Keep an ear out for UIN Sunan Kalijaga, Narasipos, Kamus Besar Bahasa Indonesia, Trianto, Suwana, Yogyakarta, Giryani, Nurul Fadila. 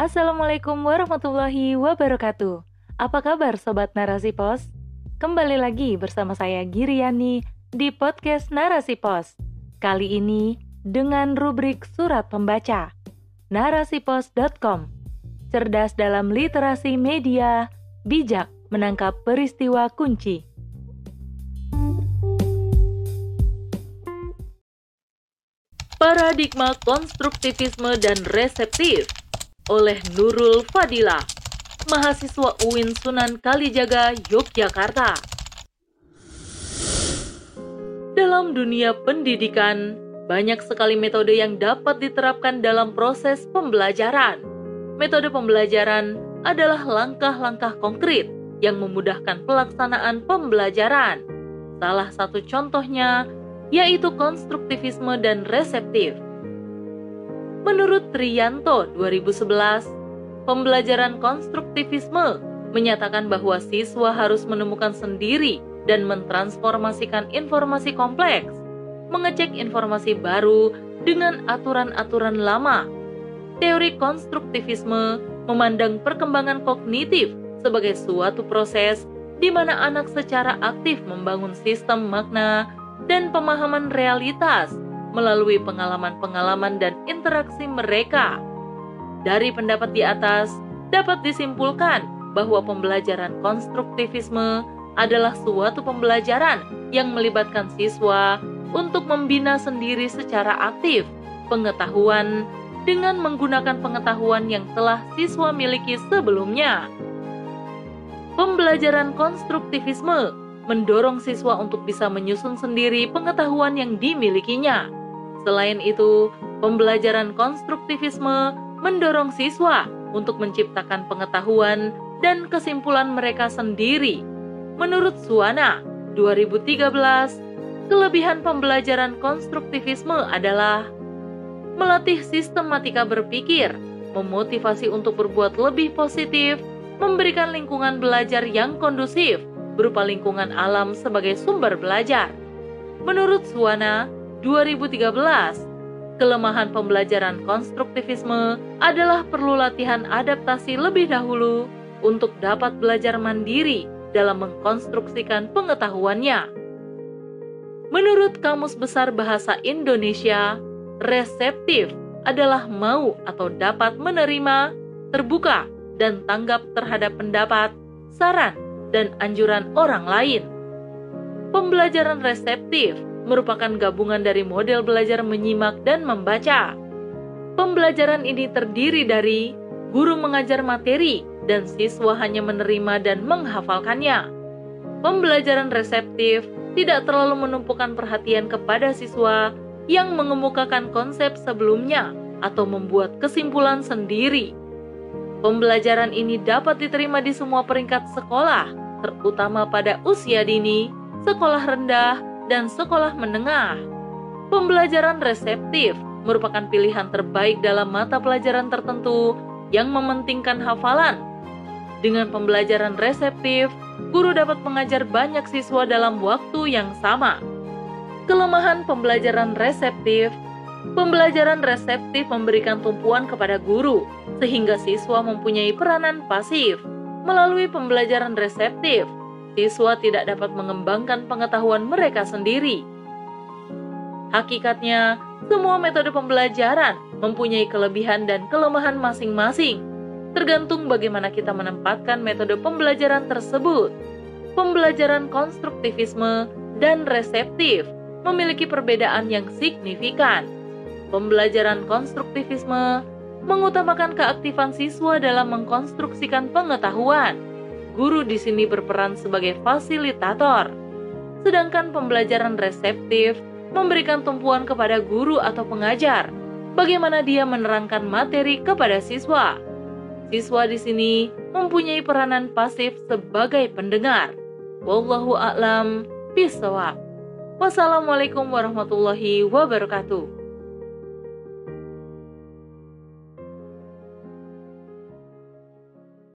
Assalamualaikum warahmatullahi wabarakatuh. Apa kabar Sobat Narasipos? Kembali lagi bersama saya Giryani di podcast Narasipos. Kali ini dengan rubrik surat pembaca narasipos.com. Cerdas dalam literasi media, bijak menangkap peristiwa kunci. Paradigma konstruktivisme dan reseptif oleh Nurul Fadila, mahasiswa UIN Sunan Kalijaga, Yogyakarta. Dalam dunia pendidikan, banyak sekali metode yang dapat diterapkan dalam proses pembelajaran. Metode pembelajaran adalah langkah-langkah konkret yang memudahkan pelaksanaan pembelajaran. Salah satu contohnya yaitu konstruktivisme dan reseptif. Menurut Trianto 2011, pembelajaran konstruktivisme menyatakan bahwa siswa harus menemukan sendiri dan mentransformasikan informasi kompleks, mengecek informasi baru dengan aturan-aturan lama. Teori konstruktivisme memandang perkembangan kognitif sebagai suatu proses di mana anak secara aktif membangun sistem makna dan pemahaman realitas melalui pengalaman-pengalaman dan interaksi mereka. Dari pendapat di atas, dapat disimpulkan bahwa pembelajaran konstruktivisme adalah suatu pembelajaran yang melibatkan siswa untuk membina sendiri secara aktif pengetahuan dengan menggunakan pengetahuan yang telah siswa miliki sebelumnya. Pembelajaran konstruktivisme mendorong siswa untuk bisa menyusun sendiri pengetahuan yang dimilikinya. Selain itu, pembelajaran konstruktivisme mendorong siswa untuk menciptakan pengetahuan dan kesimpulan mereka sendiri. Menurut Suwana, 2013, kelebihan pembelajaran konstruktivisme adalah melatih sistematika berpikir, memotivasi untuk berbuat lebih positif, memberikan lingkungan belajar yang kondusif, berupa lingkungan alam sebagai sumber belajar. Menurut Suwana, 2013, kelemahan pembelajaran konstruktivisme adalah perlu latihan adaptasi lebih dahulu untuk dapat belajar mandiri dalam mengkonstruksikan pengetahuannya. Menurut Kamus Besar Bahasa Indonesia, reseptif adalah mau atau dapat menerima, terbuka, dan tanggap terhadap pendapat, saran, dan anjuran orang lain. Pembelajaran reseptif merupakan gabungan dari model belajar menyimak dan membaca. Pembelajaran ini terdiri dari guru mengajar materi dan siswa hanya menerima dan menghafalkannya. Pembelajaran reseptif tidak terlalu menumpukan perhatian kepada siswa yang mengemukakan konsep sebelumnya atau membuat kesimpulan sendiri. Pembelajaran ini dapat diterima di semua peringkat sekolah, terutama pada usia dini, sekolah rendah, dan sekolah menengah. Pembelajaran reseptif merupakan pilihan terbaik dalam mata pelajaran tertentu yang mementingkan hafalan. Dengan pembelajaran reseptif, guru dapat mengajar banyak siswa dalam waktu yang sama. Kelemahan pembelajaran reseptif. Pembelajaran reseptif memberikan tumpuan kepada guru, sehingga siswa mempunyai peranan pasif. Melalui pembelajaran reseptif, siswa tidak dapat mengembangkan pengetahuan mereka sendiri. Hakikatnya, semua metode pembelajaran mempunyai kelebihan dan kelemahan masing-masing, tergantung bagaimana kita menempatkan metode pembelajaran tersebut. Pembelajaran konstruktivisme dan reseptif memiliki perbedaan yang signifikan. Pembelajaran konstruktivisme mengutamakan keaktifan siswa dalam mengkonstruksikan pengetahuan. Guru di sini berperan sebagai fasilitator. Sedangkan pembelajaran reseptif memberikan tumpuan kepada guru atau pengajar, bagaimana dia menerangkan materi kepada siswa. Siswa di sini mempunyai peranan pasif sebagai pendengar. Wallahu a'lam bishawab. Wassalamualaikum warahmatullahi wabarakatuh.